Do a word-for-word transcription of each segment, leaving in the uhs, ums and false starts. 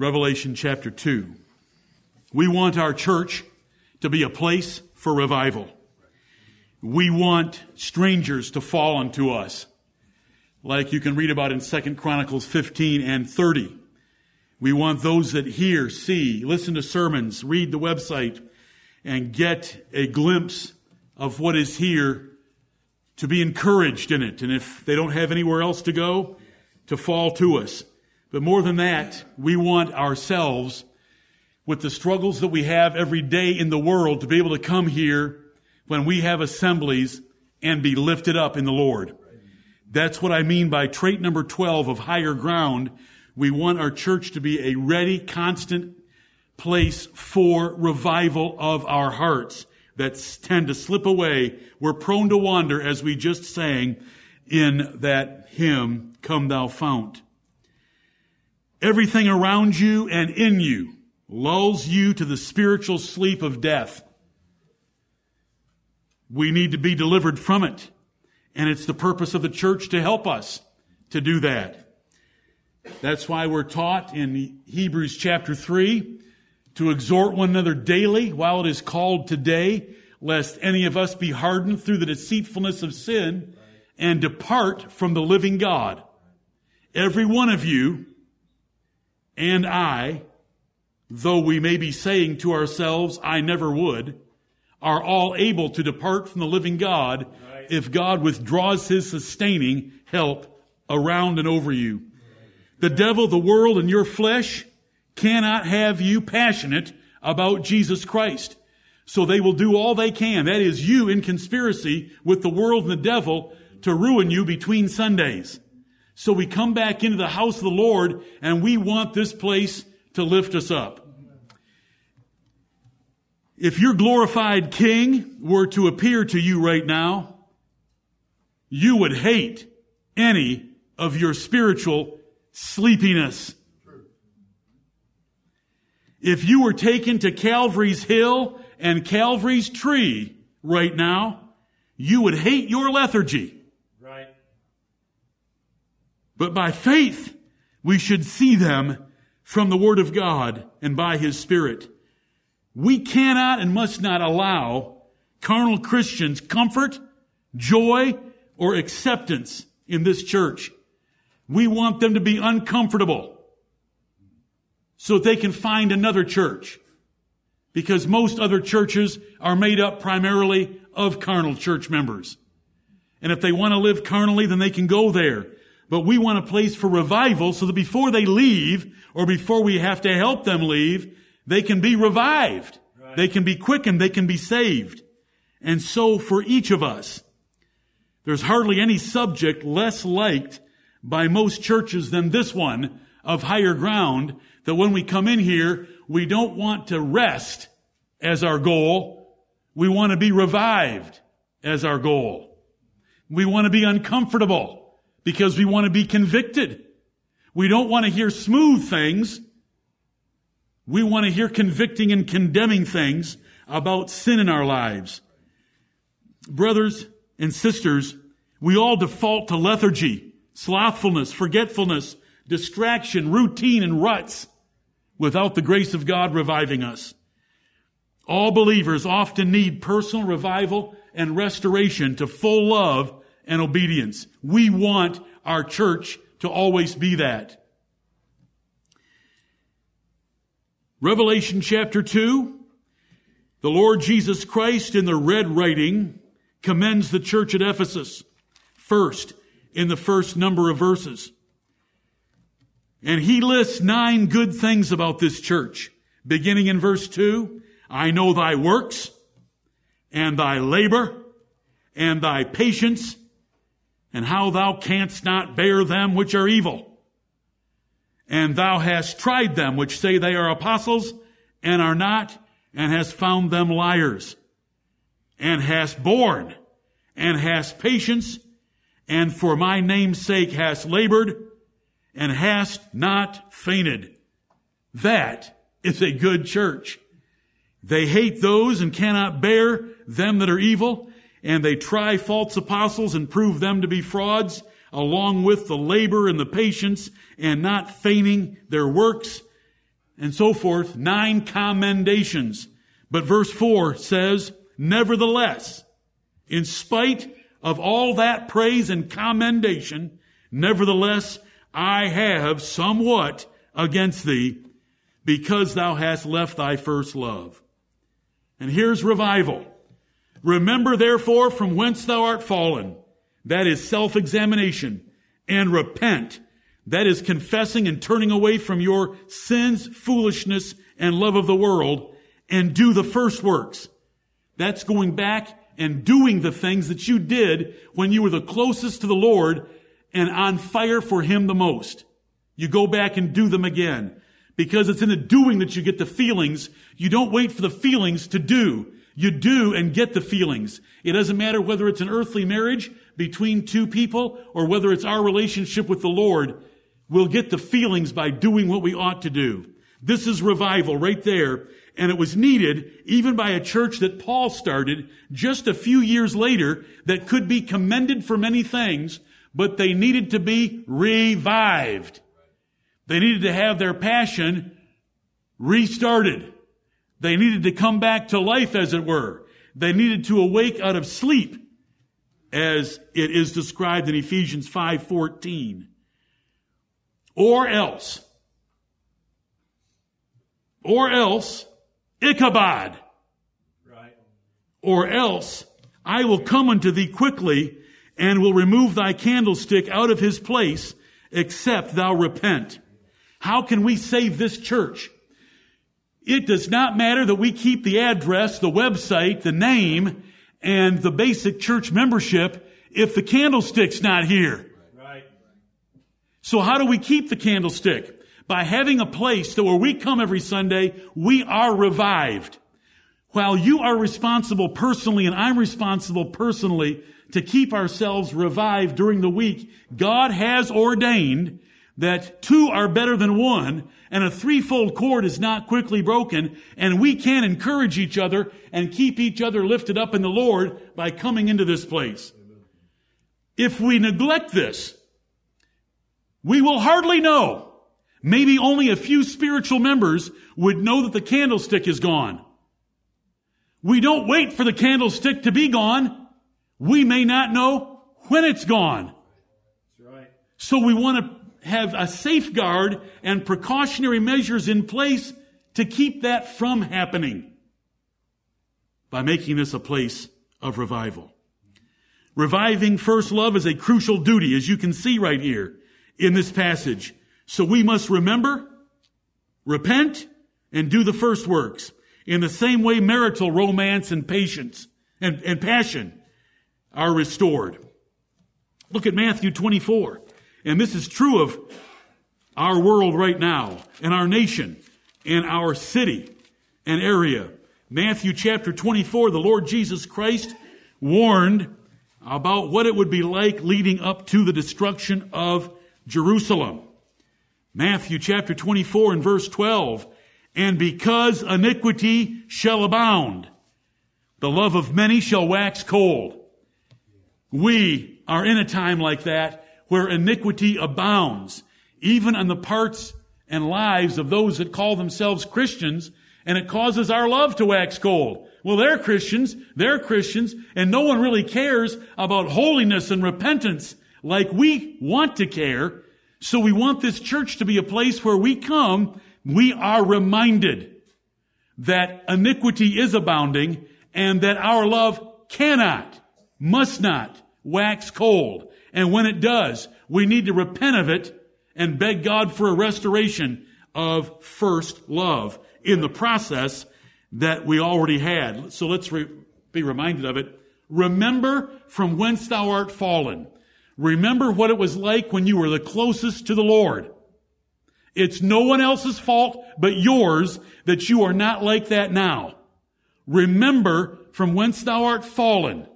Revelation chapter two. We want our church to be a place for revival. We want strangers to fall unto us, like you can read about in Second Chronicles fifteen and thirty. We want those that hear, see, listen to sermons, read the website, and get a glimpse of what is here to be encouraged in it. And if they don't have anywhere else to go, to fall to us. But more than that, we want ourselves, with the struggles that we have every day in the world, to be able to come here when we have assemblies and be lifted up in the Lord. That's what I mean by trait number twelve of higher ground. We want our church to be a ready, constant place for revival of our hearts that tend to slip away. We're prone to wander, as we just sang in that hymn, Come Thou Fount. Everything around you and in you lulls you to the spiritual sleep of death. We need to be delivered from it, and it's the purpose of the church to help us to do that. That's why we're taught in Hebrews chapter three to exhort one another daily while it is called today, lest any of us be hardened through the deceitfulness of sin and depart from the living God. Every one of you and I, though we may be saying to ourselves, I never would, are all able to depart from the living God if God withdraws his sustaining help around and over you. The devil, the world, and your flesh cannot have you passionate about Jesus Christ. So they will do all they can, that is, you in conspiracy with the world and the devil, to ruin you between Sundays. So we come back into the house of the Lord, and we want this place to lift us up. If your glorified King were to appear to you right now, you would hate any of your spiritual sleepiness. If you were taken to Calvary's hill and Calvary's tree right now, you would hate your lethargy. Right. But by faith, we should see them from the Word of God and by His Spirit. We cannot and must not allow carnal Christians comfort, joy, or acceptance in this church. We want them to be uncomfortable so that they can find another church, because most other churches are made up primarily of carnal church members. And if they want to live carnally, then they can go there. But we want a place for revival so that before they leave, or before we have to help them leave, they can be revived. Right. They can be quickened. They can be saved. And so for each of us, there's hardly any subject less liked by most churches than this one of higher ground, that when we come in here, we don't want to rest as our goal. We want to be revived as our goal. We want to be uncomfortable, because we want to be convicted. We don't want to hear smooth things. We want to hear convicting and condemning things about sin in our lives. Brothers and sisters, we all default to lethargy, slothfulness, forgetfulness, distraction, routine, and ruts without the grace of God reviving us. All believers often need personal revival and restoration to full love and obedience. We want our church to always be that. Revelation chapter two, the Lord Jesus Christ in the red writing commends the church at Ephesus first in the first number of verses. And he lists nine good things about this church, beginning in verse two. I know thy works and thy labor and thy patience, and how thou canst not bear them which are evil. And thou hast tried them which say they are apostles, and are not, and hast found them liars. And hast borne, and hast patience, and for my name's sake hast labored, and hast not fainted. That is a good church. They hate those and cannot bear them that are evil, and they try false apostles and prove them to be frauds, along with the labor and the patience, and not feigning their works. and so forth, nine commendations. But verse four says, nevertheless, in spite of all that praise and commendation, nevertheless, I have somewhat against thee, because thou hast left thy first love. And here's revival. Remember, therefore, from whence thou art fallen. That is self-examination. And repent. That is confessing and turning away from your sins, foolishness, and love of the world. And do the first works. That's going back and doing the things that you did when you were the closest to the Lord and on fire for Him the most. You go back and do them again. Because it's in the doing that you get the feelings. You don't wait for the feelings to do. You do and get the feelings. It doesn't matter whether it's an earthly marriage between two people or whether it's our relationship with the Lord. We'll get the feelings by doing what we ought to do. This is revival right there. And it was needed even by a church that Paul started just a few years later that could be commended for many things, but they needed to be revived. They needed to have their passion restarted. They needed to come back to life, as it were. They needed to awake out of sleep, as it is described in Ephesians five fourteen. Or else, or else, Ichabod. Right. Or else, I will come unto thee quickly, and will remove thy candlestick out of his place, except thou repent. How can we save this church? It does not matter that we keep the address, the website, the name, and the basic church membership if the candlestick's not here. Right. So how do we keep the candlestick? By having a place that where we come every Sunday, we are revived. While you are responsible personally and I'm responsible personally to keep ourselves revived during the week, God has ordained that two are better than one, and a threefold cord is not quickly broken, and we can encourage each other and keep each other lifted up in the Lord by coming into this place. If we neglect this, we will hardly know. Maybe only a few spiritual members would know that the candlestick is gone. We don't wait for the candlestick to be gone. We may not know when it's gone. That's right. So we want to have a safeguard and precautionary measures in place to keep that from happening by making this a place of revival. Reviving first love is a crucial duty, as you can see right here in this passage. So we must remember, repent, and do the first works. In the same way, marital romance and patience and, and passion are restored. Look at Matthew twenty-four. And this is true of our world right now, and our nation, and our city and area. Matthew chapter twenty-four, the Lord Jesus Christ warned about what it would be like leading up to the destruction of Jerusalem. Matthew chapter twenty-four and verse twelve, and because iniquity shall abound, the love of many shall wax cold. We are in a time like that where iniquity abounds, even on the parts and lives of those that call themselves Christians, and it causes our love to wax cold. Well, they're Christians, they're Christians, and no one really cares about holiness and repentance like we want to care. So we want this church to be a place where we come, we are reminded that iniquity is abounding and that our love cannot, must not wax cold. And when it does, we need to repent of it and beg God for a restoration of first love in the process that we already had. So let's re- be reminded of it. Remember from whence thou art fallen. Remember what it was like when you were the closest to the Lord. It's no one else's fault but yours that you are not like that now. Remember from whence thou art fallen.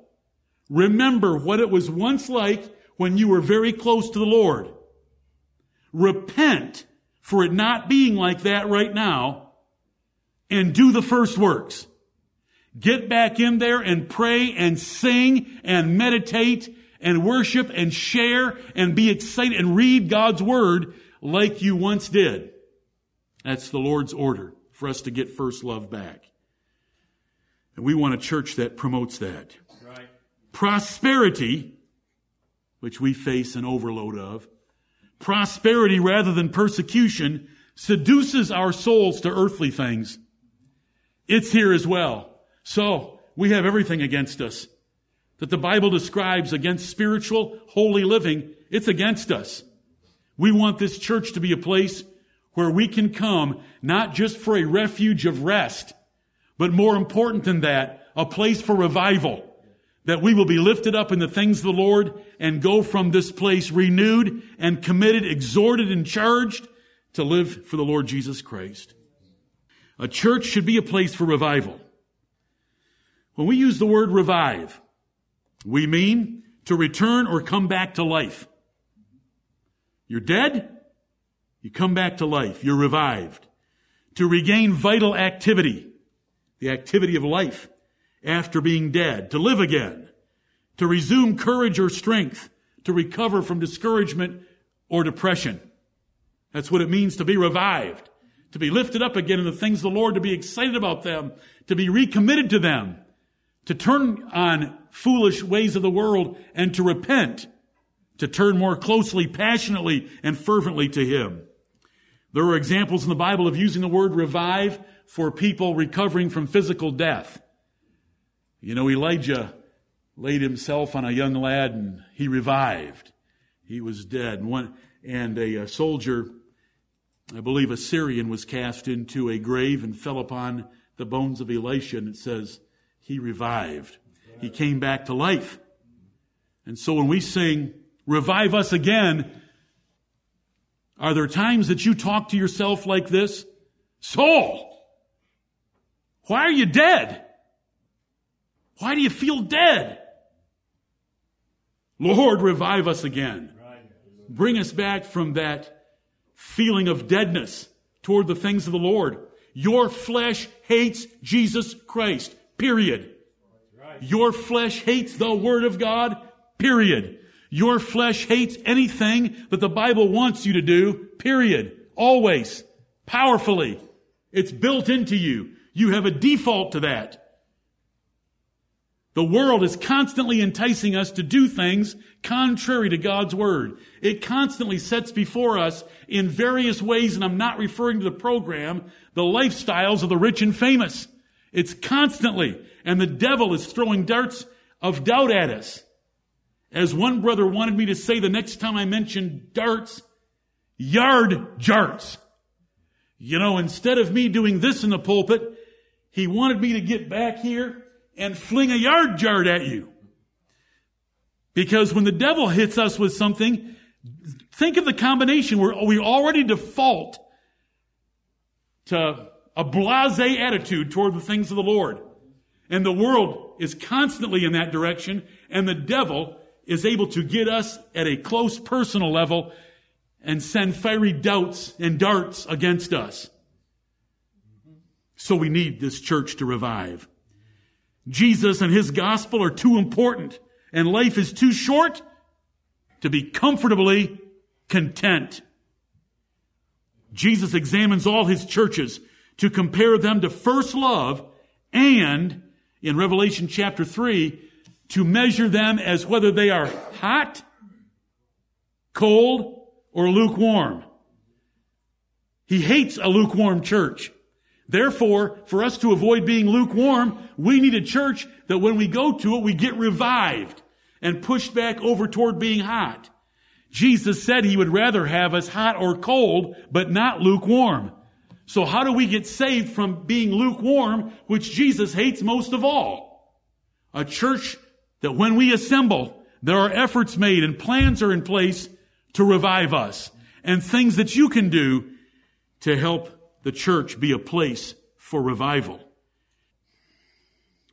Remember what it was once like when you were very close to the Lord. Repent for it not being like that right now and do the first works. Get back in there and pray and sing and meditate and worship and share and be excited and read God's Word like you once did. That's the Lord's order for us to get first love back. And we want a church that promotes that. Right. Prosperity, which we face an overload of, prosperity rather than persecution seduces our souls to earthly things. It's here as well. So we have everything against us that the Bible describes against spiritual, holy living. It's against us. We want this church to be a place where we can come not just for a refuge of rest, but more important than that, a place for revival, that we will be lifted up in the things of the Lord and go from this place renewed and committed, exhorted and charged to live for the Lord Jesus Christ. A church should be a place for revival. When we use the word revive, we mean to return or come back to life. You're dead, you come back to life, you're revived. To regain vital activity, the activity of life after being dead, to live again, to resume courage or strength, to recover from discouragement or depression. That's what it means to be revived, to be lifted up again in the things of the Lord, to be excited about them, to be recommitted to them, to turn on foolish ways of the world and to repent, to turn more closely, passionately, and fervently to Him. There are examples in the Bible of using the word revive for people recovering from physical death. You know, Elijah laid himself on a young lad and he revived. He was dead. And, one, and a, a soldier, I believe a Syrian, was cast into a grave and fell upon the bones of Elisha. And it says, he revived. He came back to life. And so when we sing, revive us again, are there times that you talk to yourself like this? Soul, why are you dead? Why do you feel dead? Lord, revive us again. Bring us back from that feeling of deadness toward the things of the Lord. Your flesh hates Jesus Christ, period. Your flesh hates the Word of God, period. Your flesh hates anything that the Bible wants you to do, period. Always, powerfully. It's built into you. You have a default to that. The world is constantly enticing us to do things contrary to God's Word. It constantly sets before us in various ways, and I'm not referring to the program, the lifestyles of the rich and famous. It's constantly, and the devil is throwing darts of doubt at us. As one brother wanted me to say the next time I mentioned darts, yard jarts. You know, instead of me doing this in the pulpit, he wanted me to get back here and fling a yard jar at you. Because when the devil hits us with something, think of the combination where we already default to a blasé attitude toward the things of the Lord. And the world is constantly in that direction, and the devil is able to get us at a close personal level and send fiery doubts and darts against us. So we need this church to revive. Jesus and His gospel are too important, and life is too short to be comfortably content. Jesus examines all His churches to compare them to first love, and in Revelation chapter three, to measure them as whether they are hot, cold, or lukewarm. He hates a lukewarm church. Therefore, for us to avoid being lukewarm, we need a church that when we go to it, we get revived and pushed back over toward being hot. Jesus said He would rather have us hot or cold, but not lukewarm. So how do we get saved from being lukewarm, which Jesus hates most of all? A church that when we assemble, there are efforts made and plans are in place to revive us, and things that you can do to help the church be a place for revival.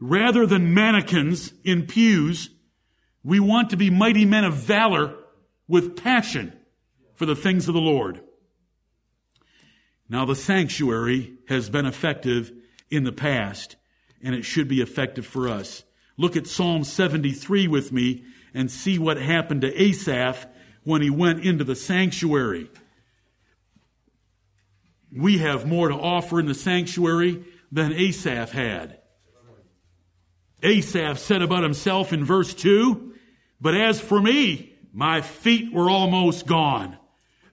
Rather than mannequins in pews, we want to be mighty men of valor with passion for the things of the Lord. Now, the sanctuary has been effective in the past, and it should be effective for us. Look at Psalm seventy-three with me and see what happened to Asaph when he went into the sanctuary. we have more to offer in the sanctuary than Asaph had. Asaph said about himself in verse two, "But as for me, my feet were almost gone.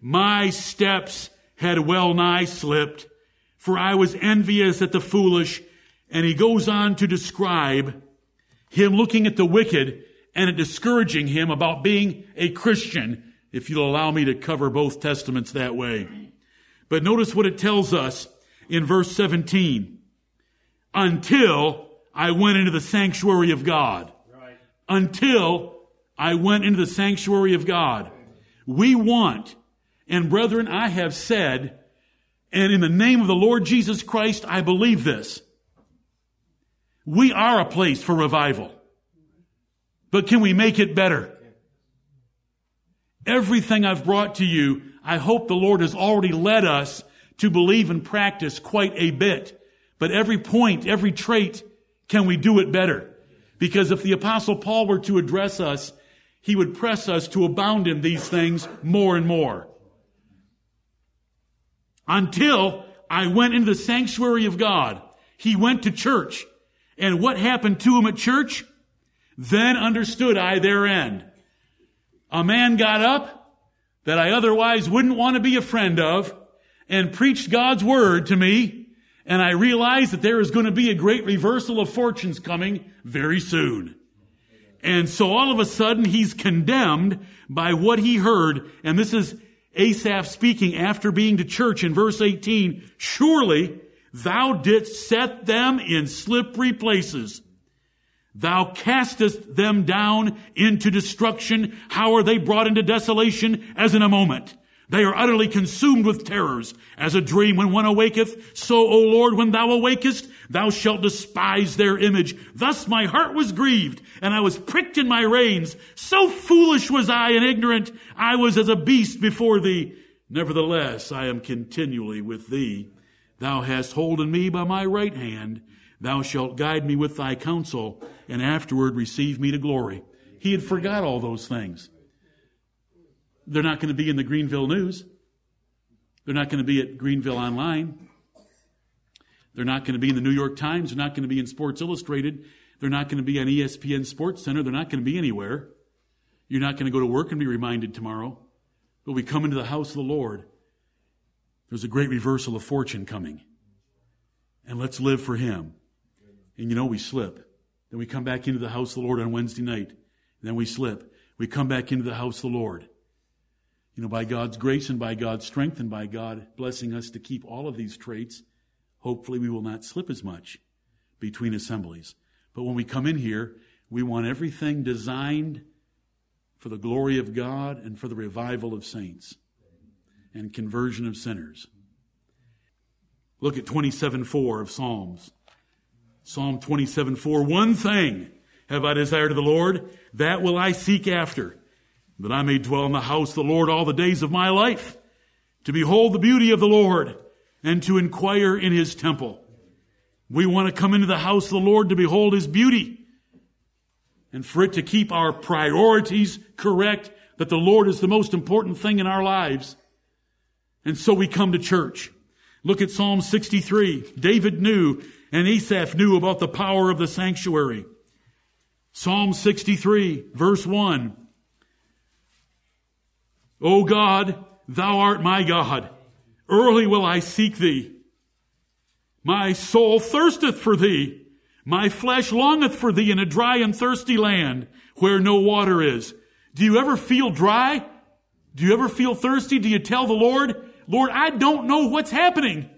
My steps had well nigh slipped, for I was envious at the foolish." And he goes on to describe him looking at the wicked and discouraging him about being a Christian, if you'll allow me to cover both testaments that way. But notice what it tells us in verse seventeen. Until I went into the sanctuary of God. Right. Until I went into the sanctuary of God. We want, and brethren, I have said, and in the name of the Lord Jesus Christ, I believe this. We are a place for revival. But can we make it better? Everything I've brought to you, I hope the Lord has already led us to believe and practice quite a bit. But every point, every trait, can we do it better? Because if the Apostle Paul were to address us, he would press us to abound in these things more and more. Until I went into the sanctuary of God, he went to church. And what happened to him at church? Then understood I their end. A man got up that I otherwise wouldn't want to be a friend of and preached God's word to me, and I realized that there is going to be a great reversal of fortunes coming very soon. And so all of a sudden he's condemned by what he heard, and this is Asaph speaking after being to church in verse eighteen, "Surely thou didst set them in slippery places. Thou castest them down into destruction. How are they brought into desolation? As in a moment. They are utterly consumed with terrors. As a dream when one awaketh, so, O Lord, when thou awakest, thou shalt despise their image. Thus my heart was grieved, and I was pricked in my reins. So foolish was I and ignorant. I was as a beast before thee. Nevertheless, I am continually with thee. Thou hast hold on me by my right hand. Thou shalt guide me with thy counsel, and afterward receive me to glory." He had forgot all those things. They're not going to be in the Greenville News. They're not going to be at Greenville Online. They're not going to be in the New York Times. They're not going to be in Sports Illustrated. They're not going to be on E S P N Sports Center. They're not going to be anywhere. You're not going to go to work and be reminded tomorrow. But we come into the house of the Lord. There's a great reversal of fortune coming. And let's live for Him. And you know, we slip. Then we come back into the house of the Lord on Wednesday night. Then we slip. We come back into the house of the Lord. You know, by God's grace and by God's strength and by God blessing us to keep all of these traits, hopefully we will not slip as much between assemblies. But when we come in here, we want everything designed for the glory of God and for the revival of saints and conversion of sinners. Look at twenty-seven four of Psalms. Psalm twenty-seven four, "One thing have I desired of the Lord, that will I seek after, that I may dwell in the house of the Lord all the days of my life, to behold the beauty of the Lord, and to inquire in His temple." We want to come into the house of the Lord to behold His beauty, and for it to keep our priorities correct, that the Lord is the most important thing in our lives. And so we come to church. Look at Psalm sixty-three. David knew and Asaph knew about the power of the sanctuary. Psalm sixty-three, verse one. "O God, thou art my God. Early will I seek thee. My soul thirsteth for thee. My flesh longeth for thee in a dry and thirsty land where no water is." Do you ever feel dry? Do you ever feel thirsty? Do you tell the Lord, "Lord, I don't know what's happening,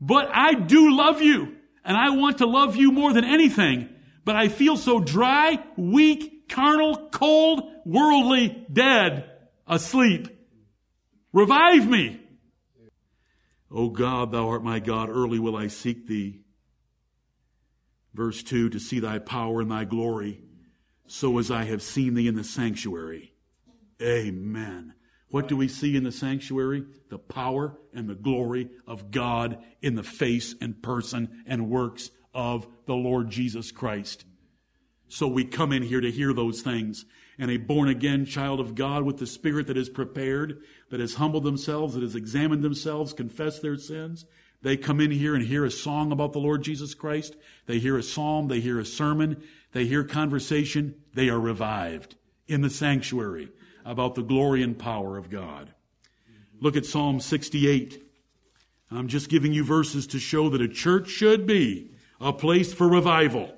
but I do love you, and I want to love you more than anything, but I feel so dry, weak, carnal, cold, worldly, dead, asleep. Revive me." "O God, thou art my God, early will I seek thee." Verse two, "To see thy power and thy glory, so as I have seen thee in the sanctuary." Amen. What do we see in the sanctuary? The power and the glory of God in the face and person and works of the Lord Jesus Christ. So we come in here to hear those things. and a born-again child of God with the Spirit that is prepared, that has humbled themselves, that has examined themselves, confessed their sins. They come in here and hear a song about the Lord Jesus Christ. They hear a psalm. They hear a sermon. They hear conversation. They are revived in the sanctuary about the glory and power of God. Look at Psalm sixty-eight. I'm just giving you verses to show that a church should be a place for revival.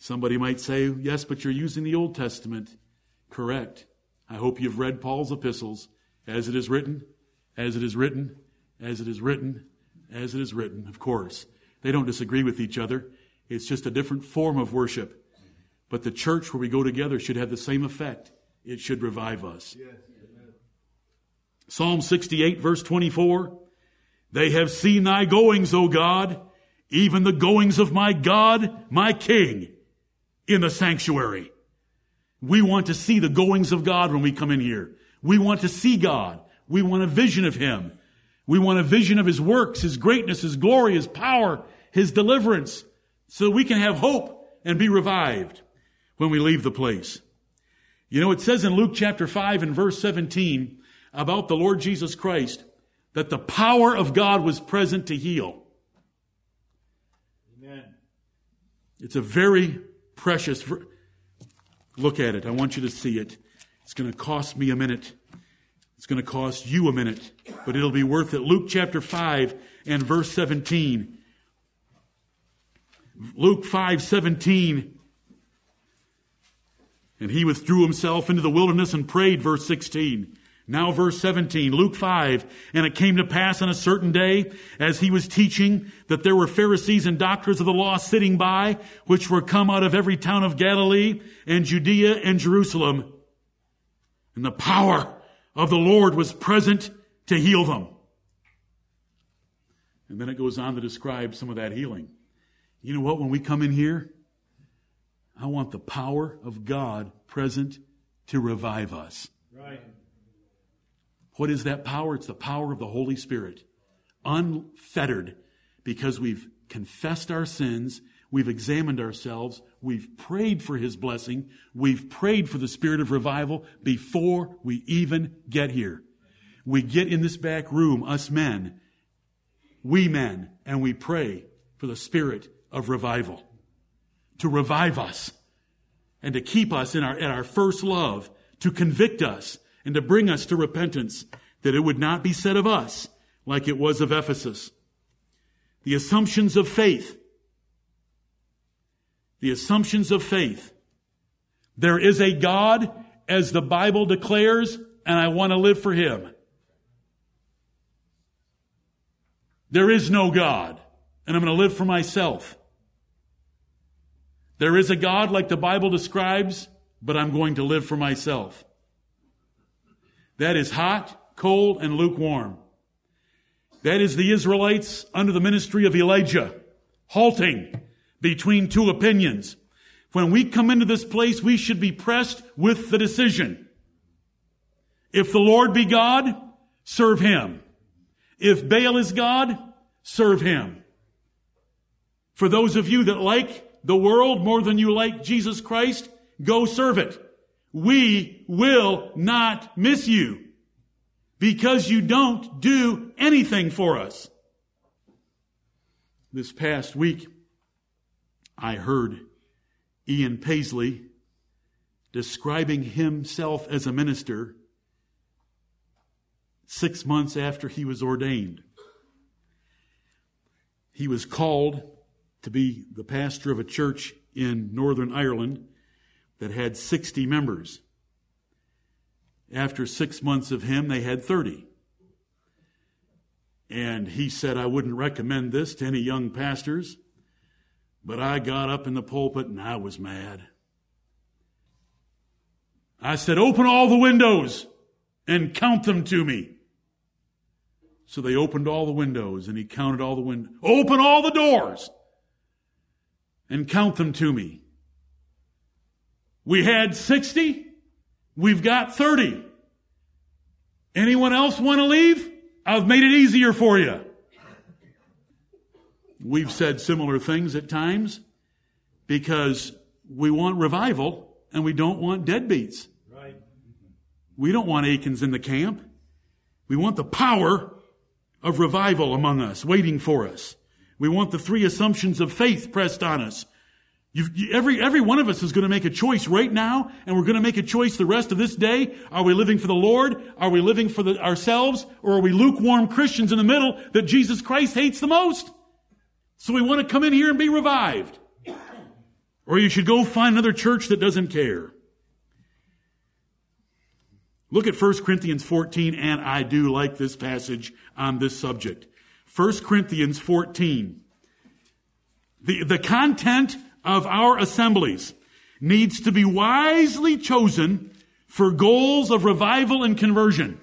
Somebody might say, yes, but you're using the Old Testament. Correct. I hope you've read Paul's epistles. As it is written, as it is written, as it is written, as it is written. Of course, they don't disagree with each other. It's just a different form of worship. But the church where we go together should have the same effect. It should revive us. Yes. Psalm sixty-eight, verse twenty-four. They have seen thy goings, O God, even the goings of my God, my King, in the sanctuary. We want to see the goings of God when we come in here. We want to see God. We want a vision of Him. We want a vision of His works, His greatness, His glory, His power, His deliverance, so that we can have hope and be revived when we leave the place. You know, it says in Luke chapter five and verse seventeen about the Lord Jesus Christ that the power of God was present to heal. Amen. It's a very precious ver- look at it. I want you to see it. It's going to cost me a minute. It's going to cost you a minute, but it'll be worth it. Luke chapter five and verse seventeen. Luke five, seventeen. And he withdrew himself into the wilderness and prayed, verse sixteen. Now verse seventeen, Luke five. And it came to pass on a certain day, as he was teaching, that there were Pharisees and doctors of the law sitting by, which were come out of every town of Galilee and Judea and Jerusalem. And the power of the Lord was present to heal them. And then it goes on to describe some of that healing. You know what? When we come in here, I want the power of God present to revive us. Right. What is that power? It's the power of the Holy Spirit, unfettered, because we've confessed our sins, we've examined ourselves, we've prayed for His blessing, we've prayed for the spirit of revival before we even get here. We get in this back room, us men, we men, and we pray for the spirit of revival, to revive us and to keep us in our, in our first love, to convict us and to bring us to repentance, that it would not be said of us like it was of Ephesus. The assumptions of faith. The assumptions of faith. There is a God, as the Bible declares, and I want to live for Him. There is no God, and I'm going to live for myself. There is a God, like the Bible describes, but I'm going to live for myself. That is hot, cold, and lukewarm. That is the Israelites under the ministry of Elijah, halting between two opinions. When we come into this place, we should be pressed with the decision. If the Lord be God, serve Him. If Baal is God, serve him. For those of you that like the world more than you like Jesus Christ, go serve it. We will not miss you because you don't do anything for us. This past week, I heard Ian Paisley describing himself as a minister six months after he was ordained. He was called to be the pastor of a church in Northern Ireland that had sixty members. After six months of him, they had thirty. And he said, I wouldn't recommend this to any young pastors, but I got up in the pulpit and I was mad. I said, open all the windows and count them to me. So they opened all the windows and he counted all the windows. Open all the doors and count them to me. We had sixty. We've got thirty. Anyone else want to leave? I've made it easier for you. We've said similar things at times because we want revival, and we don't want deadbeats. Right. We don't want Achans in the camp. We want the power of revival among us, waiting for us. We want the three assumptions of faith pressed on us. You've, you, every, every one of us is going to make a choice right now, and we're going to make a choice the rest of this day. Are we living for the Lord? Are we living for the, ourselves? Or are we lukewarm Christians in the middle that Jesus Christ hates the most? So we want to come in here and be revived. Or you should go find another church that doesn't care. Look at First Corinthians fourteen, and I do like this passage on this subject. First Corinthians fourteen. The, the content of our assemblies needs to be wisely chosen for goals of revival and conversion.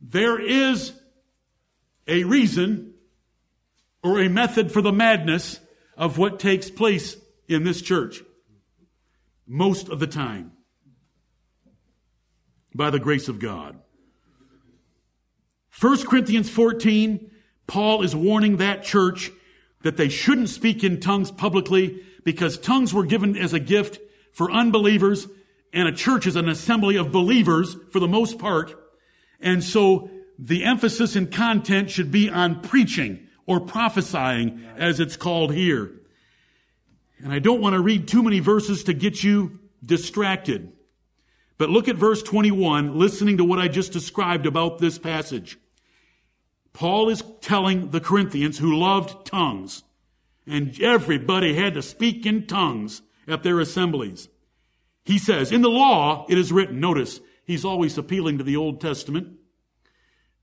There is a reason or a method for the madness of what takes place in this church most of the time, by the grace of God. First Corinthians fourteen, Paul is warning that church that they shouldn't speak in tongues publicly, because tongues were given as a gift for unbelievers, and a church is an assembly of believers for the most part. And so the emphasis and content should be on preaching or prophesying, as it's called here. And I don't want to read too many verses to get you distracted. But look at verse twenty-one, listening to what I just described about this passage. Paul is telling the Corinthians, who loved tongues, and everybody had to speak in tongues at their assemblies. He says, in the law it is written. Notice, he's always appealing to the Old Testament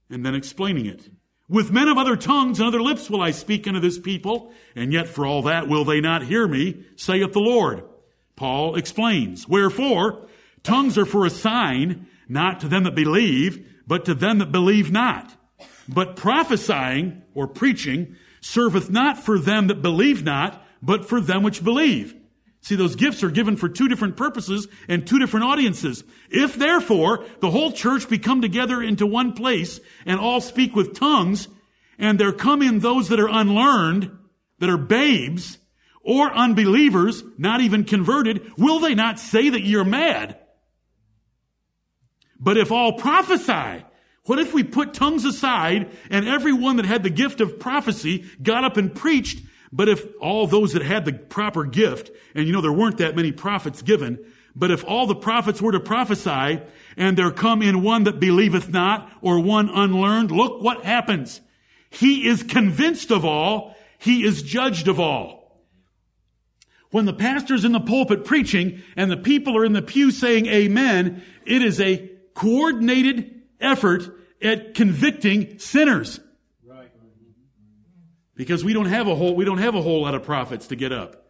and then explaining it. With men of other tongues and other lips will I speak unto this people, and yet for all that will they not hear me, saith the Lord. Paul explains, wherefore, tongues are for a sign, not to them that believe, but to them that believe not. But prophesying, or preaching, serveth not for them that believe not, but for them which believe. See, those gifts are given for two different purposes and two different audiences. If therefore the whole church be come together into one place, and all speak with tongues, and there come in those that are unlearned, that are babes, or unbelievers, not even converted, will they not say that you're mad? But if all prophesy, what if we put tongues aside, and everyone that had the gift of prophecy got up and preached? But if all those that had the proper gift, and you know there weren't that many prophets given, but if all the prophets were to prophesy, and there come in one that believeth not, or one unlearned, look what happens. He is convinced of all, he is judged of all. When the pastor's in the pulpit preaching and the people are in the pew saying amen, it is a coordinated effort at convicting sinners. Right. Because we don't have a whole, we don't have a whole lot of prophets to get up.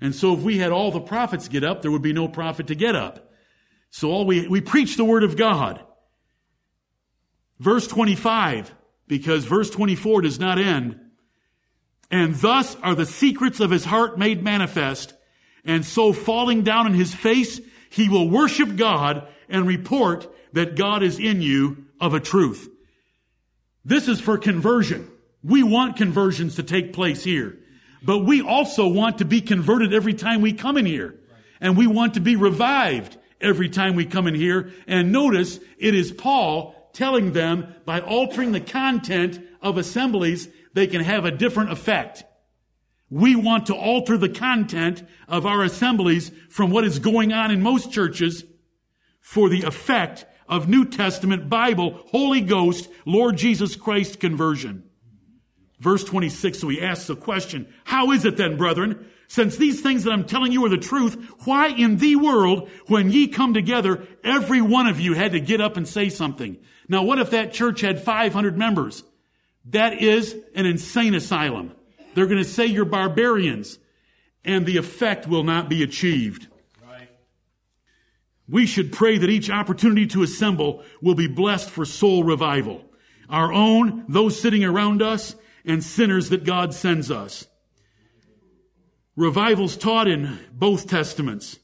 And so if we had all the prophets get up, there would be no prophet to get up. So all we, we preach the word of God. Verse twenty-five, because verse twenty-four does not end. And thus are the secrets of his heart made manifest, and so falling down in his face, he will worship God and report that God is in you of a truth. This is for conversion. We want conversions to take place here, but we also want to be converted every time we come in here, and we want to be revived every time we come in here. And notice, it is Paul telling them, by altering the content of assemblies, they can have a different effect. We want to alter the content of our assemblies from what is going on in most churches for the effect of New Testament, Bible, Holy Ghost, Lord Jesus Christ conversion. Verse twenty-six, so he asks the question, how is it then, brethren, since these things that I'm telling you are the truth, why in the world, when ye come together, every one of you had to get up and say something? Now, what if that church had five hundred members? That is an insane asylum. They're going to say you're barbarians, and the effect will not be achieved. Right. We should pray that each opportunity to assemble will be blessed for soul revival. Our own, those sitting around us, and sinners that God sends us. Revival's taught in both Testaments.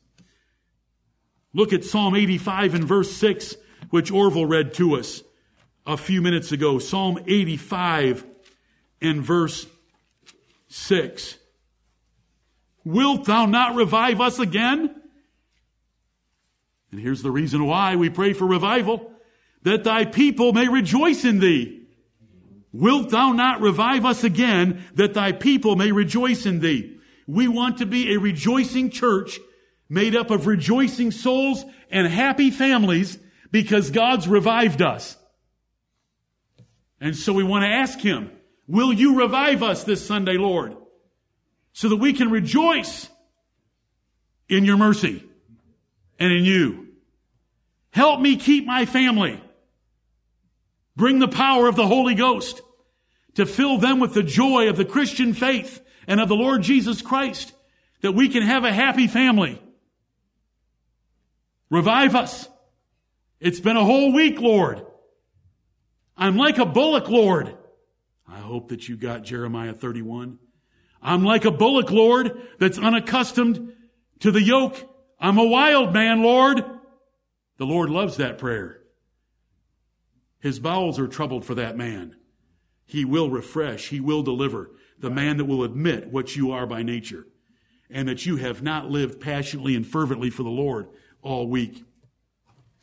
Look at Psalm eighty-five and verse six, which Orville read to us a few minutes ago. Psalm eighty-five and verse six. Wilt thou not revive us again, And here's the reason why we pray for revival, that thy people may rejoice in thee. Wilt thou not revive us again, that thy people may rejoice in thee? We want to be a rejoicing church made up of rejoicing souls and happy families because God's revived us. And so we want to ask him, will you revive us this Sunday, Lord, so that we can rejoice in your mercy and in you? Help me keep my family. Bring the power of the Holy Ghost to fill them with the joy of the Christian faith and of the Lord Jesus Christ, that we can have a happy family. Revive us. It's been a whole week, Lord. I'm like a bullock, Lord. I hope that you got Jeremiah thirty-one. I'm like a bullock, Lord, that's unaccustomed to the yoke. I'm a wild man, Lord. The Lord loves that prayer. His bowels are troubled for that man. He will refresh. He will deliver the man that will admit what you are by nature and that you have not lived passionately and fervently for the Lord all week.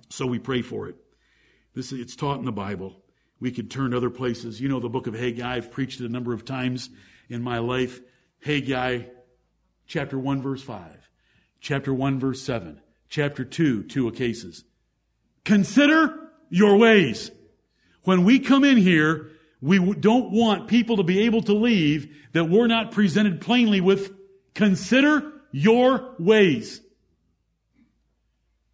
So we pray for it. This, it's taught in the Bible. We could turn to other places. You know the book of Haggai. I've preached it a number of times in my life. Haggai, chapter one, verse five. Chapter one, verse seven. Chapter two, two cases. Consider your ways. When we come in here, we don't want people to be able to leave that we're not presented plainly with consider your ways.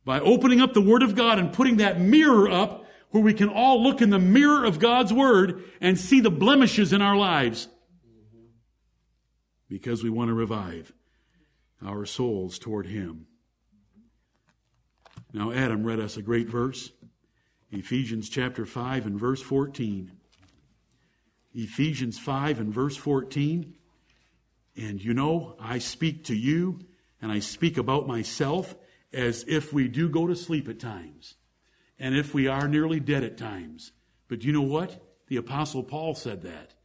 By opening up the Word of God and putting that mirror up where we can all look in the mirror of God's Word and see the blemishes in our lives. Because we want to revive our souls toward Him. Now Adam read us a great verse. Ephesians chapter five and verse fourteen. Ephesians five and verse fourteen. And you know, I speak to you and I speak about myself as if we do go to sleep at times. And if we are nearly dead at times. But you know what? The Apostle Paul said that.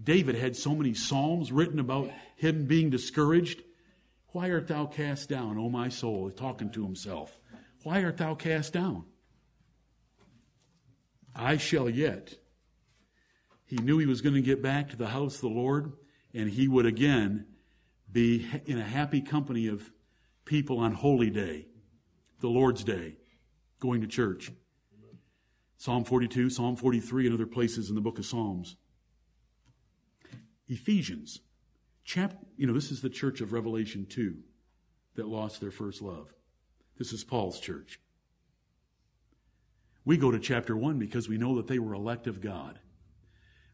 David had so many psalms written about him being discouraged. Why art thou cast down, O my soul? Talking to himself. Why art thou cast down? I shall yet. He knew he was going to get back to the house of the Lord, and he would again be in a happy company of people on Holy Day, the Lord's Day, going to church. Psalm forty-two, Psalm forty-three, and other places in the book of Psalms. Ephesians, chapter, you know, this is the church of Revelation two that lost their first love. This is Paul's church. We go to chapter one because we know that they were elect of God.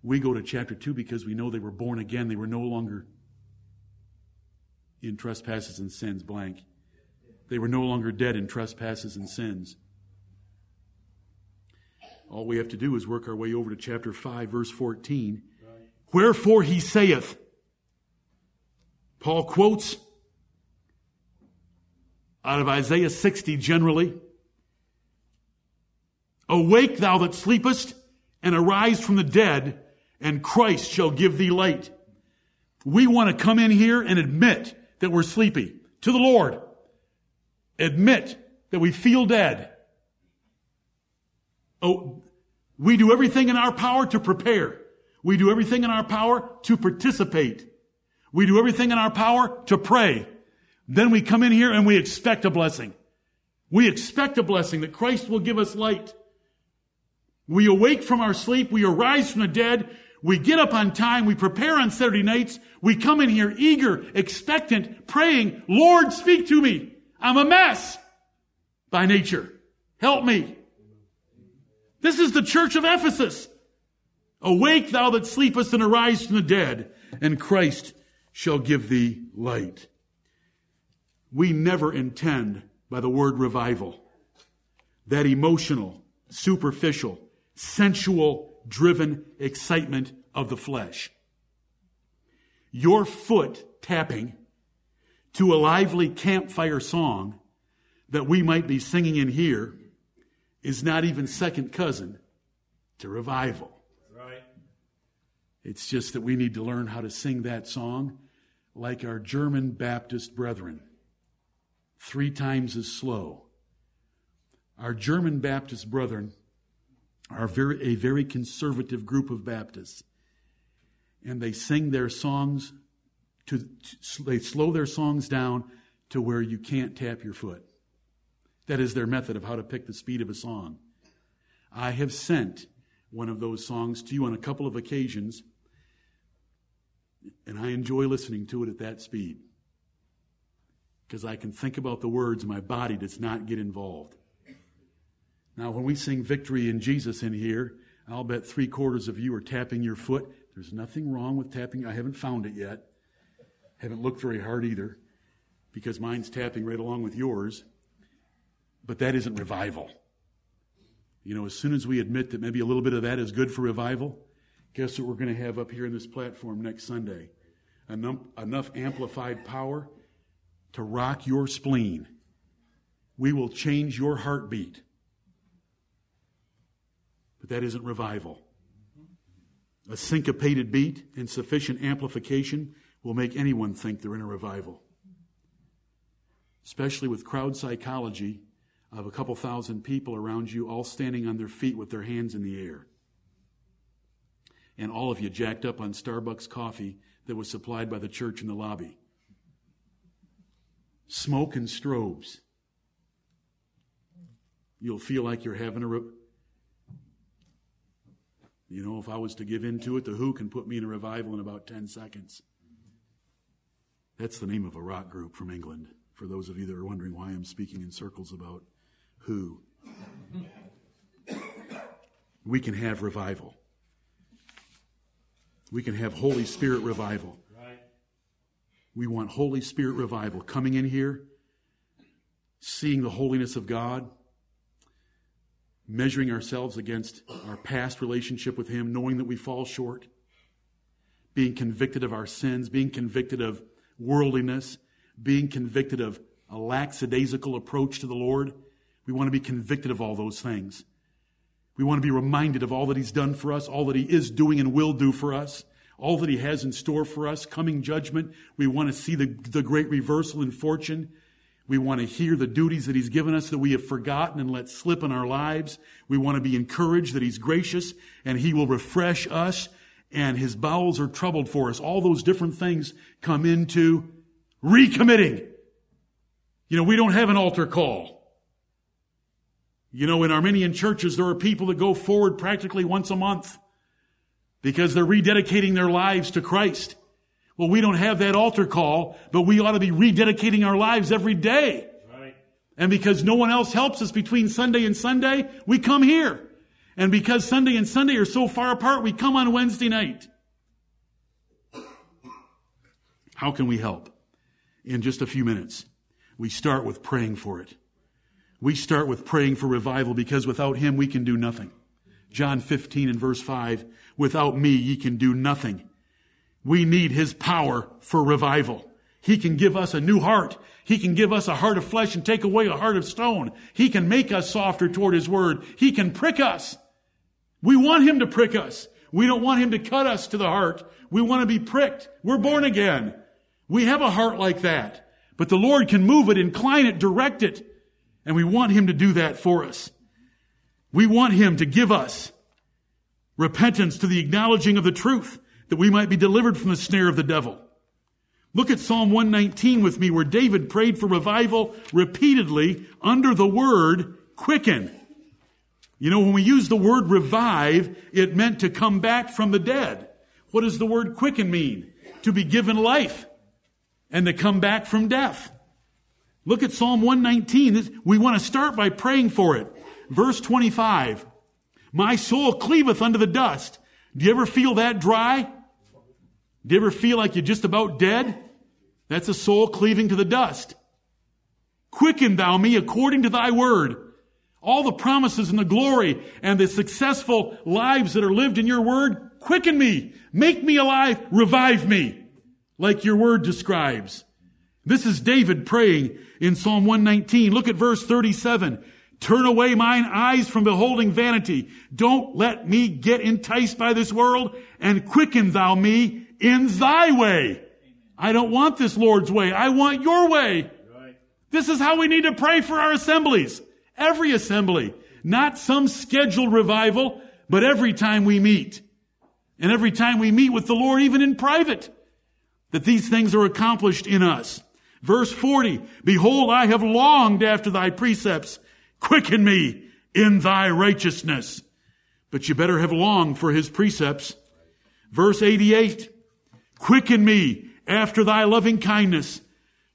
We go to chapter two because we know they were born again. They were no longer in trespasses and sins, blank. They were no longer dead in trespasses and sins. All we have to do is work our way over to chapter five, verse fourteen. Right. Wherefore he saith, Paul quotes out of Isaiah sixty generally, awake, thou that sleepest, and arise from the dead, and Christ shall give thee light. We want to come in here and admit that we're sleepy to the Lord. Admit that we feel dead. Oh, we do everything in our power to prepare. We do everything in our power to participate. We do everything in our power to pray. Then we come in here and we expect a blessing. We expect a blessing that Christ will give us light. We awake from our sleep. We arise from the dead. We get up on time. We prepare on Saturday nights. We come in here eager, expectant, praying, Lord, speak to me. I'm a mess by nature. Help me. This is the church of Ephesus. Awake, thou that sleepest, and arise from the dead, and Christ shall give thee light. We never intend by the word revival that emotional, superficial, sensual-driven excitement of the flesh. Your foot tapping to a lively campfire song that we might be singing in here is not even second cousin to revival. Right. It's just that we need to learn how to sing that song like our German Baptist brethren. Three times as slow, Our German Baptist brethren are very, a very conservative group of Baptists. And they sing their songs, to, they slow their songs down to where you can't tap your foot. That is their method of how to pick the speed of a song. I have sent one of those songs to you on a couple of occasions, and I enjoy listening to it at that speed because I can think about the words. My body does not get involved. Now, when we sing Victory in Jesus in here, I'll bet three quarters of you are tapping your foot. There's nothing wrong with tapping. I haven't found it yet. Haven't looked very hard either because mine's tapping right along with yours. But that isn't revival. You know, as soon as we admit that maybe a little bit of that is good for revival, guess what we're going to have up here in this platform next Sunday? Enough, enough amplified power to rock your spleen. We will change your heartbeat. But that isn't revival. A syncopated beat and sufficient amplification will make anyone think they're in a revival. Especially with crowd psychology of a couple thousand people around you all standing on their feet with their hands in the air. And all of you jacked up on Starbucks coffee that was supplied by the church in the lobby. Smoke and strobes. You'll feel like you're having a... Re- You know, if I was to give in to it, the Who can put me in a revival in about ten seconds. That's the name of a rock group from England, for those of you that are wondering why I'm speaking in circles about Who. We can have revival. We can have Holy Spirit revival. Right. We want Holy Spirit revival. Coming in here, seeing the holiness of God, measuring ourselves against our past relationship with Him, knowing that we fall short, being convicted of our sins, being convicted of worldliness, being convicted of a lackadaisical approach to the Lord. We want to be convicted of all those things. We want to be reminded of all that He's done for us, all that He is doing and will do for us, all that He has in store for us, coming judgment. We want to see the, the great reversal in fortune. We want to hear the duties that He's given us that we have forgotten and let slip in our lives. We want to be encouraged that He's gracious and He will refresh us and His bowels are troubled for us. All those different things come into recommitting. You know, we don't have an altar call. You know, in Armenian churches, there are people that go forward practically once a month because they're rededicating their lives to Christ. Well, we don't have that altar call, but we ought to be rededicating our lives every day. Right. And because no one else helps us between Sunday and Sunday, we come here. And because Sunday and Sunday are so far apart, we come on Wednesday night. How can we help? In just a few minutes, we start with praying for it. We start with praying for revival because without Him we can do nothing. John fifteen and verse five, without me ye can do nothing. We need His power for revival. He can give us a new heart. He can give us a heart of flesh and take away a heart of stone. He can make us softer toward His word. He can prick us. We want Him to prick us. We don't want Him to cut us to the heart. We want to be pricked. We're born again. We have a heart like that. But the Lord can move it, incline it, direct it. And we want Him to do that for us. We want Him to give us repentance to the acknowledging of the truth that we might be delivered from the snare of the devil. Look at Psalm one nineteen with me where David prayed for revival repeatedly under the word quicken. You know, when we use the word revive, it meant to come back from the dead. What does the word quicken mean? To be given life and to come back from death. Look at Psalm one nineteen. We want to start by praying for it. Verse twenty-five. My soul cleaveth unto the dust. Do you ever feel that dry? Do you ever feel like you're just about dead? That's a soul cleaving to the dust. Quicken thou me according to thy word. All the promises and the glory and the successful lives that are lived in your word, quicken me. Make me alive. Revive me. Like your word describes. This is David praying in Psalm one nineteen. Look at verse thirty-seven. Turn away mine eyes from beholding vanity. Don't let me get enticed by this world, and quicken thou me in thy way. I don't want this Lord's way. I want your way. Right. This is how we need to pray for our assemblies. Every assembly. Not some scheduled revival, but every time we meet. And every time we meet with the Lord, even in private, that these things are accomplished in us. Verse forty, behold, I have longed after thy precepts. Quicken me in thy righteousness. But you better have longed for his precepts. Verse eighty-eight, quicken me after thy loving kindness.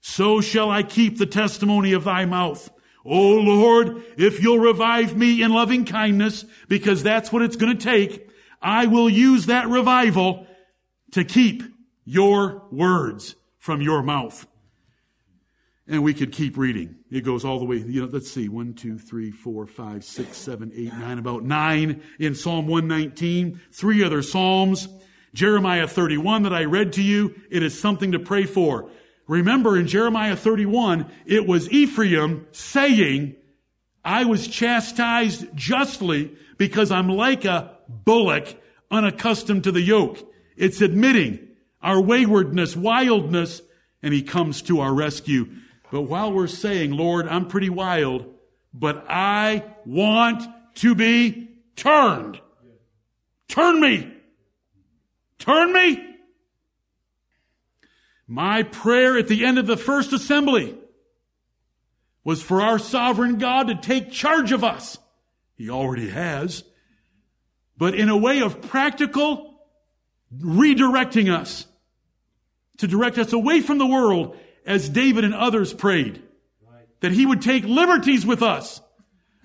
So shall I keep the testimony of thy mouth. O Lord, if you'll revive me in loving kindness, because that's what it's going to take, I will use that revival to keep your words from your mouth. And we could keep reading. It goes all the way, you know, let's see, one, two, three, four, five, six, seven, eight, nine, about nine in Psalm one nineteen, three other Psalms, Jeremiah thirty-one that I read to you. It is something to pray for. Remember in Jeremiah thirty-one, it was Ephraim saying, I was chastised justly because I'm like a bullock unaccustomed to the yoke. It's admitting our waywardness, wildness, and he comes to our rescue. But while we're saying, Lord, I'm pretty wild, but I want to be turned. Turn me. Turn me. My prayer at the end of the first assembly was for our sovereign God to take charge of us. He already has. But in a way of practical redirecting us, to direct us away from the world as David and others prayed, that he would take liberties with us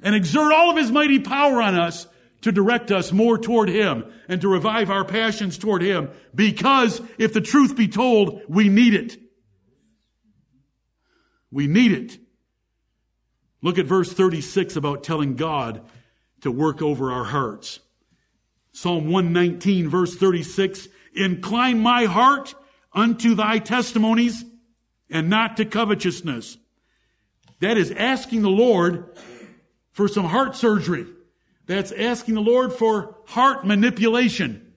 and exert all of his mighty power on us to direct us more toward him and to revive our passions toward him, because if the truth be told, we need it. We need it. Look at verse thirty-six about telling God to work over our hearts. Psalm one nineteen, verse thirty-six, incline my heart unto thy testimonies and not to covetousness. That is asking the Lord for some heart surgery. That's asking the Lord for heart manipulation.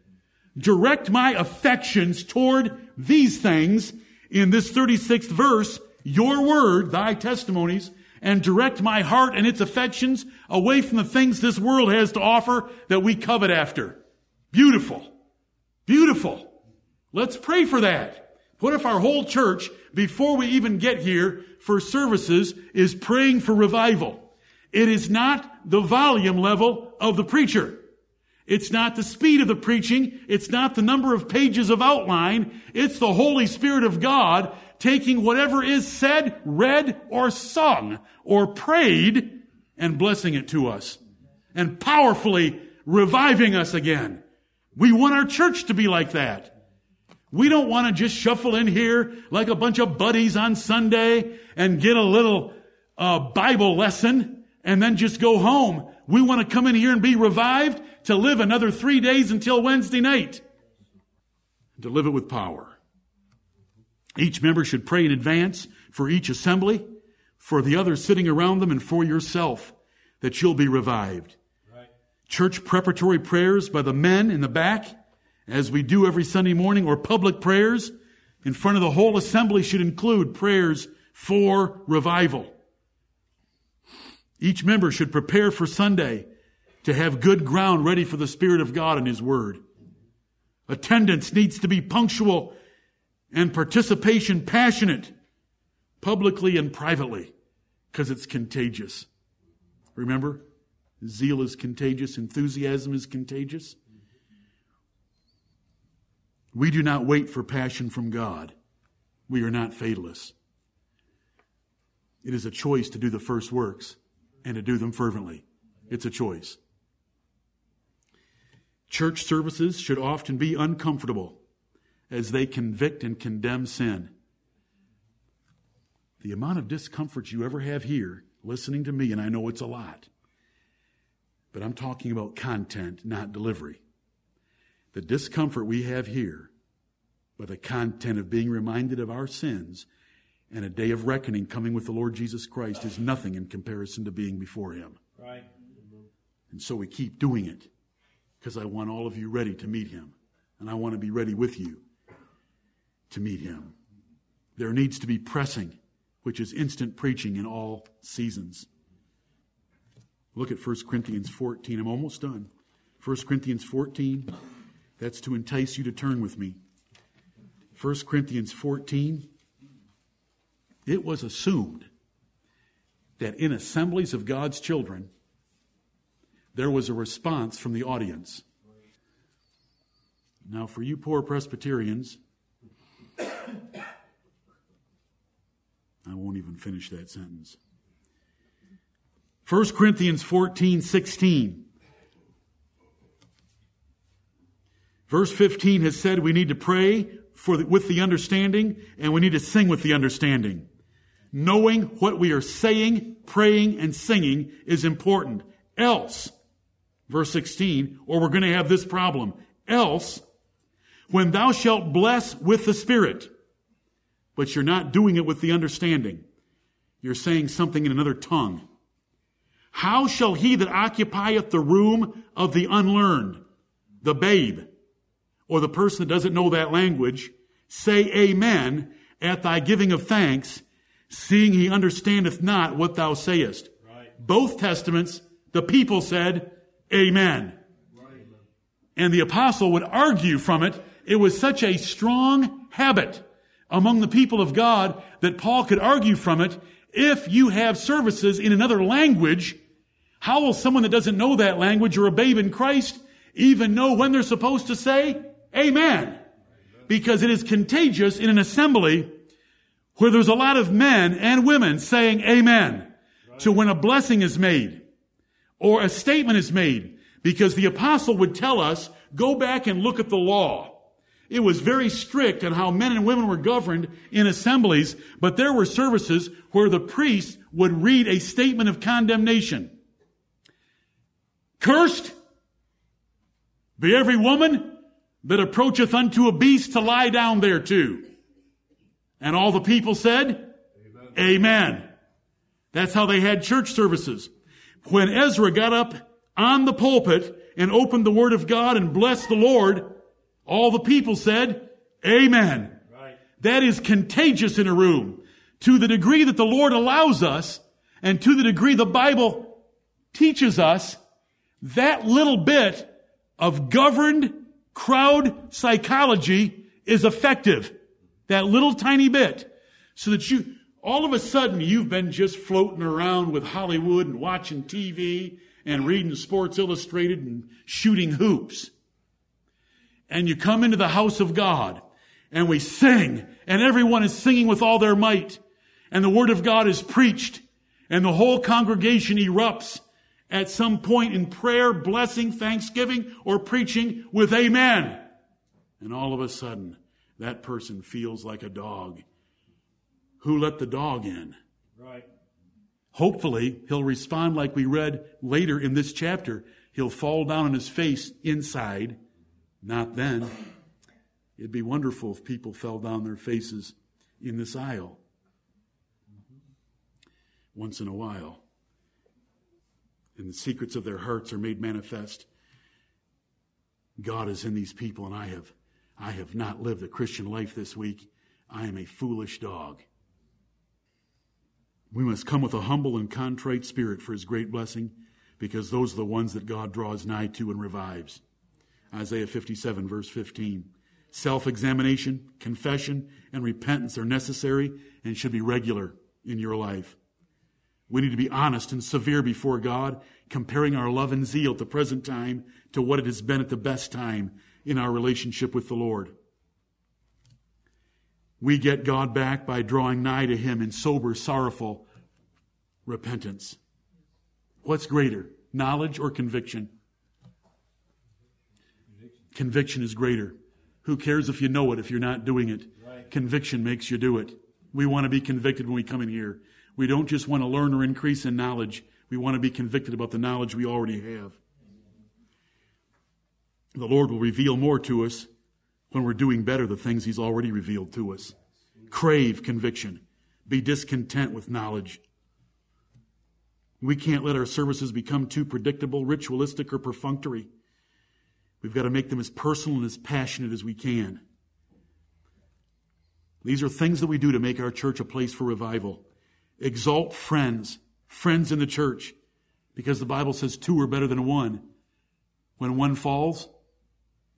Direct my affections toward these things in this thirty-sixth verse, your word, thy testimonies, and direct my heart and its affections away from the things this world has to offer that we covet after. Beautiful. Beautiful. Let's pray for that. What if our whole church, before we even get here for services, is praying for revival? It is not the volume level of the preacher. It's not the speed of the preaching. It's not the number of pages of outline. It's the Holy Spirit of God taking whatever is said, read, or sung, or prayed, and blessing it to us, and powerfully reviving us again. We want our church to be like that. We don't want to just shuffle in here like a bunch of buddies on Sunday and get a little uh, Bible lesson and then just go home. We want to come in here and be revived to live another three days until Wednesday night. To live it with power. Each member should pray in advance for each assembly, for the others sitting around them, and for yourself, that you'll be revived. Right. Church preparatory prayers by the men in the back, as we do every Sunday morning, or public prayers in front of the whole assembly should include prayers for revival. Each member should prepare for Sunday to have good ground ready for the Spirit of God and His Word. Attendance needs to be punctual and participation passionate, publicly and privately, because it's contagious. Remember, zeal is contagious, enthusiasm is contagious. We do not wait for passion from God. We are not fatalists. It is a choice to do the first works and to do them fervently. It's a choice. Church services should often be uncomfortable as they convict and condemn sin. The amount of discomfort you ever have here, listening to me, and I know it's a lot, but I'm talking about content, not delivery. The discomfort we have here by the content of being reminded of our sins and a day of reckoning coming with the Lord Jesus Christ is nothing in comparison to being before Him. Right. And so we keep doing it because I want all of you ready to meet Him. And I want to be ready with you to meet Him. There needs to be pressing, which is instant preaching in all seasons. Look at First Corinthians fourteen. I'm almost done. First Corinthians fourteen. That's to entice you to turn with me. First Corinthians fourteen. It was assumed that in assemblies of God's children, there was a response from the audience. Now, for you poor Presbyterians, I won't even finish that sentence. First Corinthians fourteen, sixteen. Verse fifteen has said we need to pray for the, with the understanding, and we need to sing with the understanding. Knowing what we are saying, praying, and singing is important. Else, verse sixteen, or we're going to have this problem. Else, when thou shalt bless with the Spirit, but you're not doing it with the understanding, you're saying something in another tongue, how shall he that occupieth the room of the unlearned, the babe, or the person that doesn't know that language, say amen at thy giving of thanks, seeing he understandeth not what thou sayest? Right. Both testaments, the people said, amen. Right. And the apostle would argue from it. It was such a strong habit among the people of God that Paul could argue from it. If you have services in another language, how will someone that doesn't know that language or a babe in Christ even know when they're supposed to say amen? Because it is contagious in an assembly where there's a lot of men and women saying amen to when a blessing is made or a statement is made. Because the apostle would tell us, go back and look at the law. It was very strict on how men and women were governed in assemblies, but there were services where the priest would read a statement of condemnation. Cursed be every woman that approacheth unto a beast to lie down thereto. And all the people said, amen. Amen. That's how they had church services. When Ezra got up on the pulpit and opened the Word of God and blessed the Lord, all the people said, amen. Right. That is contagious in a room. To the degree that the Lord allows us, and to the degree the Bible teaches us, that little bit of governed crowd psychology is effective. That little tiny bit. So that you, all of a sudden, you've been just floating around with Hollywood and watching T V and reading Sports Illustrated and shooting hoops. And you come into the house of God, and we sing, and everyone is singing with all their might, and the Word of God is preached, and the whole congregation erupts at some point in prayer, blessing, thanksgiving, or preaching with amen. And all of a sudden, that person feels like a dog. Who let the dog in? Right. Hopefully, he'll respond like we read later in this chapter. He'll fall down on his face inside. Not then. It'd be wonderful if people fell down their faces in this aisle once in a while. And the secrets of their hearts are made manifest. God is in these people, and I have, I have not lived a Christian life this week. I am a foolish dog. We must come with a humble and contrite spirit for His great blessing, because those are the ones that God draws nigh to and revives. Isaiah fifty-seven, verse fifteen. Self-examination, confession, and repentance are necessary and should be regular in your life. We need to be honest and severe before God, comparing our love and zeal at the present time to what it has been at the best time in our relationship with the Lord. We get God back by drawing nigh to Him in sober, sorrowful repentance. What's greater, knowledge or conviction? Conviction is greater. Who cares if you know it if you're not doing it? Right. Conviction makes you do it. We want to be convicted when we come in here. We don't just want to learn or increase in knowledge. We want to be convicted about the knowledge we already have. The Lord will reveal more to us when we're doing better the things He's already revealed to us. Crave conviction. Be discontent with knowledge. We can't let our services become too predictable, ritualistic, or perfunctory. We've got to make them as personal and as passionate as we can. These are things that we do to make our church a place for revival. Exalt friends, friends in the church, because the Bible says two are better than one. When one falls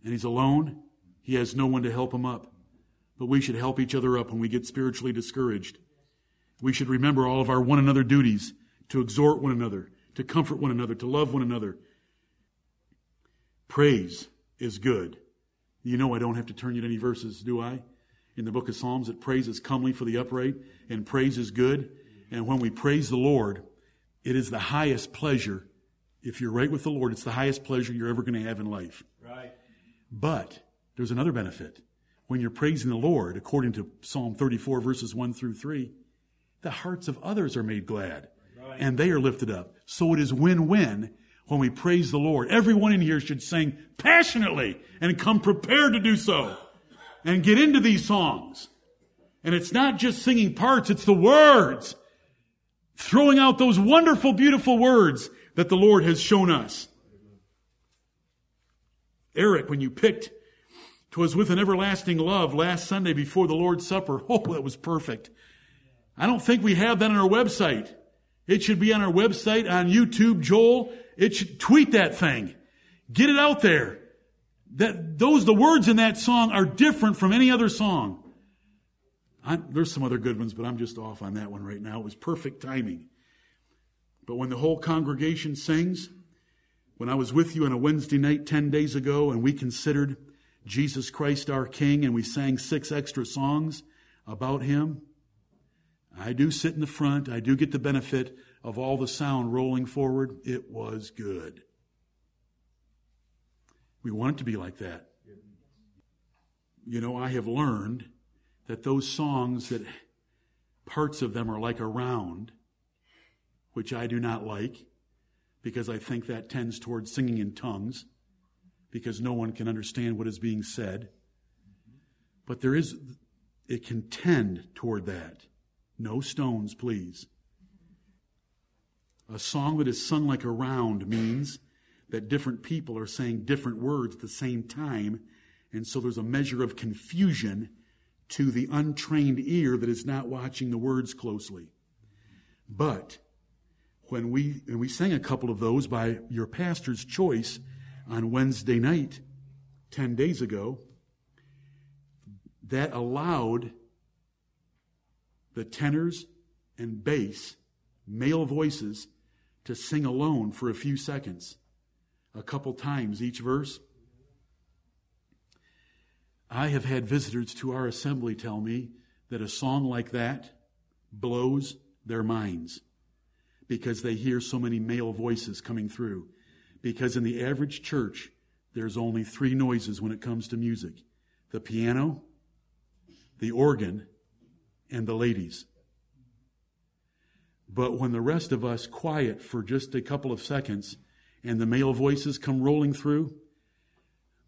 and he's alone, he has no one to help him up. But we should help each other up when we get spiritually discouraged. We should remember all of our one another duties, to exhort one another, to comfort one another, to love one another. Praise is good. You know I don't have to turn you to any verses, do I? In the book of Psalms, that praise is comely for the upright, and praise is good. And when we praise the Lord, it is the highest pleasure. If you're right with the Lord, it's the highest pleasure you're ever going to have in life. Right. But there's another benefit. When you're praising the Lord, according to Psalm thirty-four, verses one through three, the hearts of others are made glad, right, and they are lifted up. So it is win-win when we praise the Lord. Everyone in here should sing passionately and come prepared to do so and get into these songs. And it's not just singing parts, it's the words, throwing out those wonderful, beautiful words that the Lord has shown us. Eric, when you picked "'Twas with an everlasting love" last Sunday before the Lord's Supper, oh, that was perfect. I don't think we have that on our website. It should be on our website, on YouTube, Joel. It should tweet that thing. Get it out there. That those the words in that song are different from any other song. I'm, there's some other good ones, but I'm just off on that one right now. It was perfect timing. But when the whole congregation sings, when I was with you on a Wednesday night ten days ago and we considered Jesus Christ our King, and we sang six extra songs about Him. I do sit in the front. I do get the benefit of all the sound rolling forward. It was good. We want it to be like that. You know, I have learned that those songs, that parts of them are like a round, which I do not like, because I think that tends towards singing in tongues, because no one can understand what is being said. But there is, it can tend toward that. No stones, please. A song that is sung like a round means that different people are saying different words at the same time, and so there's a measure of confusion to the untrained ear that is not watching the words closely. But when we, and we sang a couple of those by your pastor's choice, on Wednesday night, ten days ago, that allowed the tenors and bass, male voices, to sing alone for a few seconds, a couple times each verse. I have had visitors to our assembly tell me that a song like that blows their minds because they hear so many male voices coming through. Because in the average church, there's only three noises when it comes to music: the piano, the organ, and the ladies. But when the rest of us quiet for just a couple of seconds and the male voices come rolling through,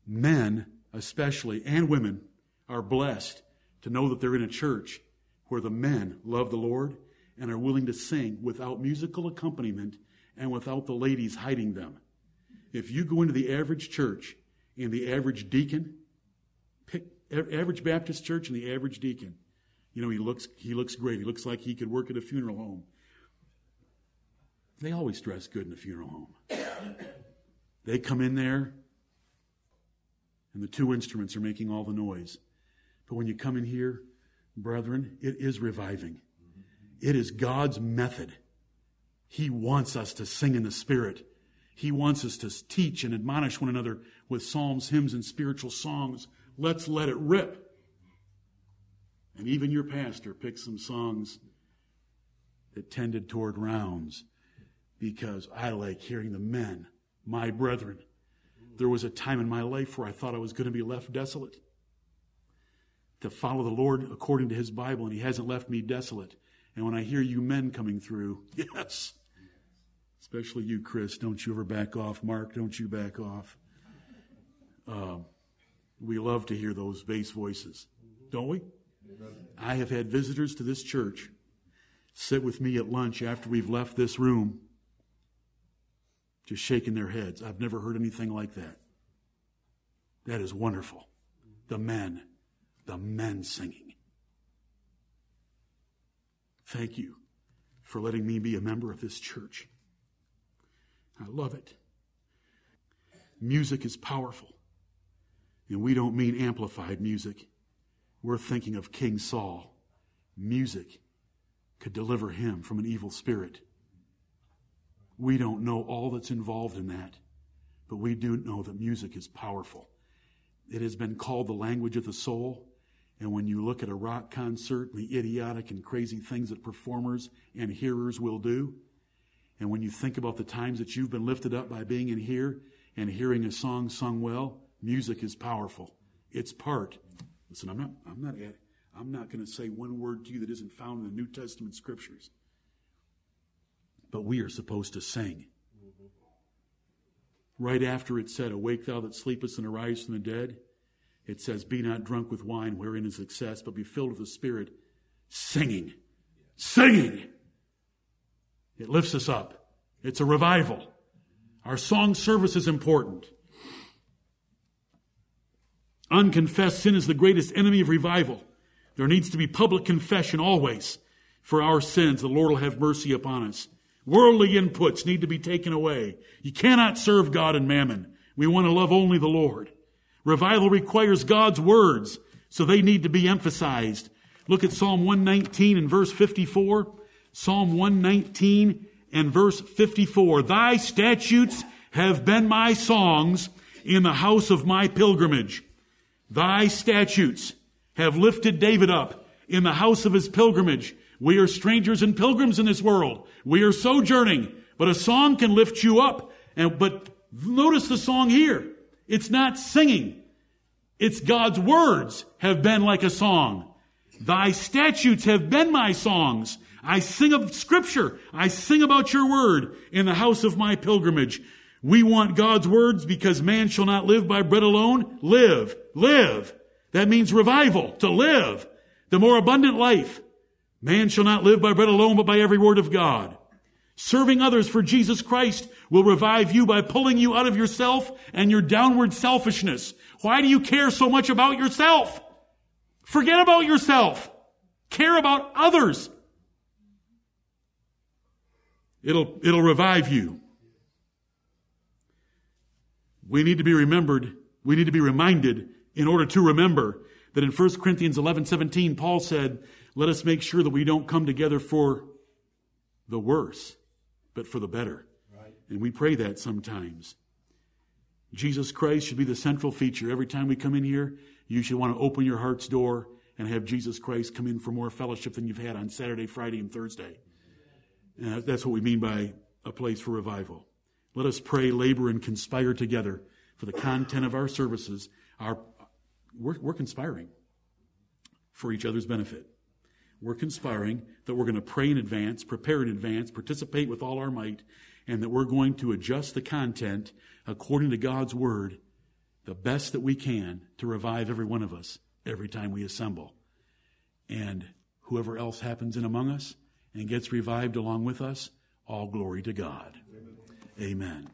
men especially, and women, are blessed to know that they're in a church where the men love the Lord and are willing to sing without musical accompaniment and without the ladies hiding them. If you go into the average church and the average deacon, pick average Baptist church and the average deacon, you know, he looks he looks great. He looks like he could work at a funeral home. They always dress good in a funeral home. They come in there, and the two instruments are making all the noise. But when you come in here, brethren, it is reviving. It is God's method. He wants us to sing in the Spirit. He wants us to teach and admonish one another with psalms, hymns, and spiritual songs. Let's let it rip. And even your pastor picked some songs that tended toward rounds because I like hearing the men, my brethren. There was a time in my life where I thought I was going to be left desolate. To follow the Lord according to His Bible, and He hasn't left me desolate. And when I hear you men coming through, yes, especially you, Chris. Don't you ever back off. Mark, don't you back off. Um, we love to hear those bass voices, don't we? I have had visitors to this church sit with me at lunch after we've left this room just shaking their heads. I've never heard anything like that. That is wonderful. The men, the men singing. Thank you for letting me be a member of this church. I love it. Music is powerful. And we don't mean amplified music. We're thinking of King Saul. Music could deliver him from an evil spirit. We don't know all that's involved in that, but we do know that music is powerful. It has been called the language of the soul, and when you look at a rock concert, the idiotic and crazy things that performers and hearers will do, and when you think about the times that you've been lifted up by being in here and hearing a song sung well, music is powerful. It's part. Listen, I'm not. I'm not. I'm not going to say one word to you that isn't found in the New Testament scriptures. But we are supposed to sing. Right after it said, "Awake, thou that sleepest, and arise from the dead," it says, "Be not drunk with wine, wherein is excess, but be filled with the Spirit," singing, singing. It lifts us up. It's a revival. Our song service is important. Unconfessed sin is the greatest enemy of revival. There needs to be public confession always for our sins. The Lord will have mercy upon us. Worldly inputs need to be taken away. You cannot serve God and mammon. We want to love only the Lord. Revival requires God's words, so they need to be emphasized. Look at Psalm one nineteen and verse fifty-four. Psalm one nineteen and verse fifty-four. "Thy statutes have been my songs in the house of my pilgrimage." Thy statutes have lifted David up in the house of his pilgrimage. We are strangers and pilgrims in this world. We are sojourning, but a song can lift you up. And but notice the song here. It's not singing. It's God's words have been like a song. Thy statutes have been my songs. I sing of Scripture. I sing about your word in the house of my pilgrimage. We want God's words because man shall not live by bread alone. Live, live. That means revival, to live the more abundant life. Man shall not live by bread alone, but by every word of God. Serving others for Jesus Christ will revive you by pulling you out of yourself and your downward selfishness. Why do you care so much about yourself? Forget about yourself. Care about others. It'll, it'll revive you. We need to be remembered. We need to be reminded in order to remember that in First Corinthians eleven seventeen, Paul said, "Let us make sure that we don't come together for the worse, but for the better." Right. And we pray that sometimes. Jesus Christ should be the central feature. Every time we come in here, you should want to open your heart's door and have Jesus Christ come in for more fellowship than you've had on Saturday, Friday, and Thursday. And that's what we mean by a place for revival. Let us pray, labor, and conspire together for the content of our services. Our, we're, we're conspiring for each other's benefit. We're conspiring that we're going to pray in advance, prepare in advance, participate with all our might, and that we're going to adjust the content according to God's word the best that we can to revive every one of us every time we assemble. And whoever else happens in among us and gets revived along with us, all glory to God. Amen.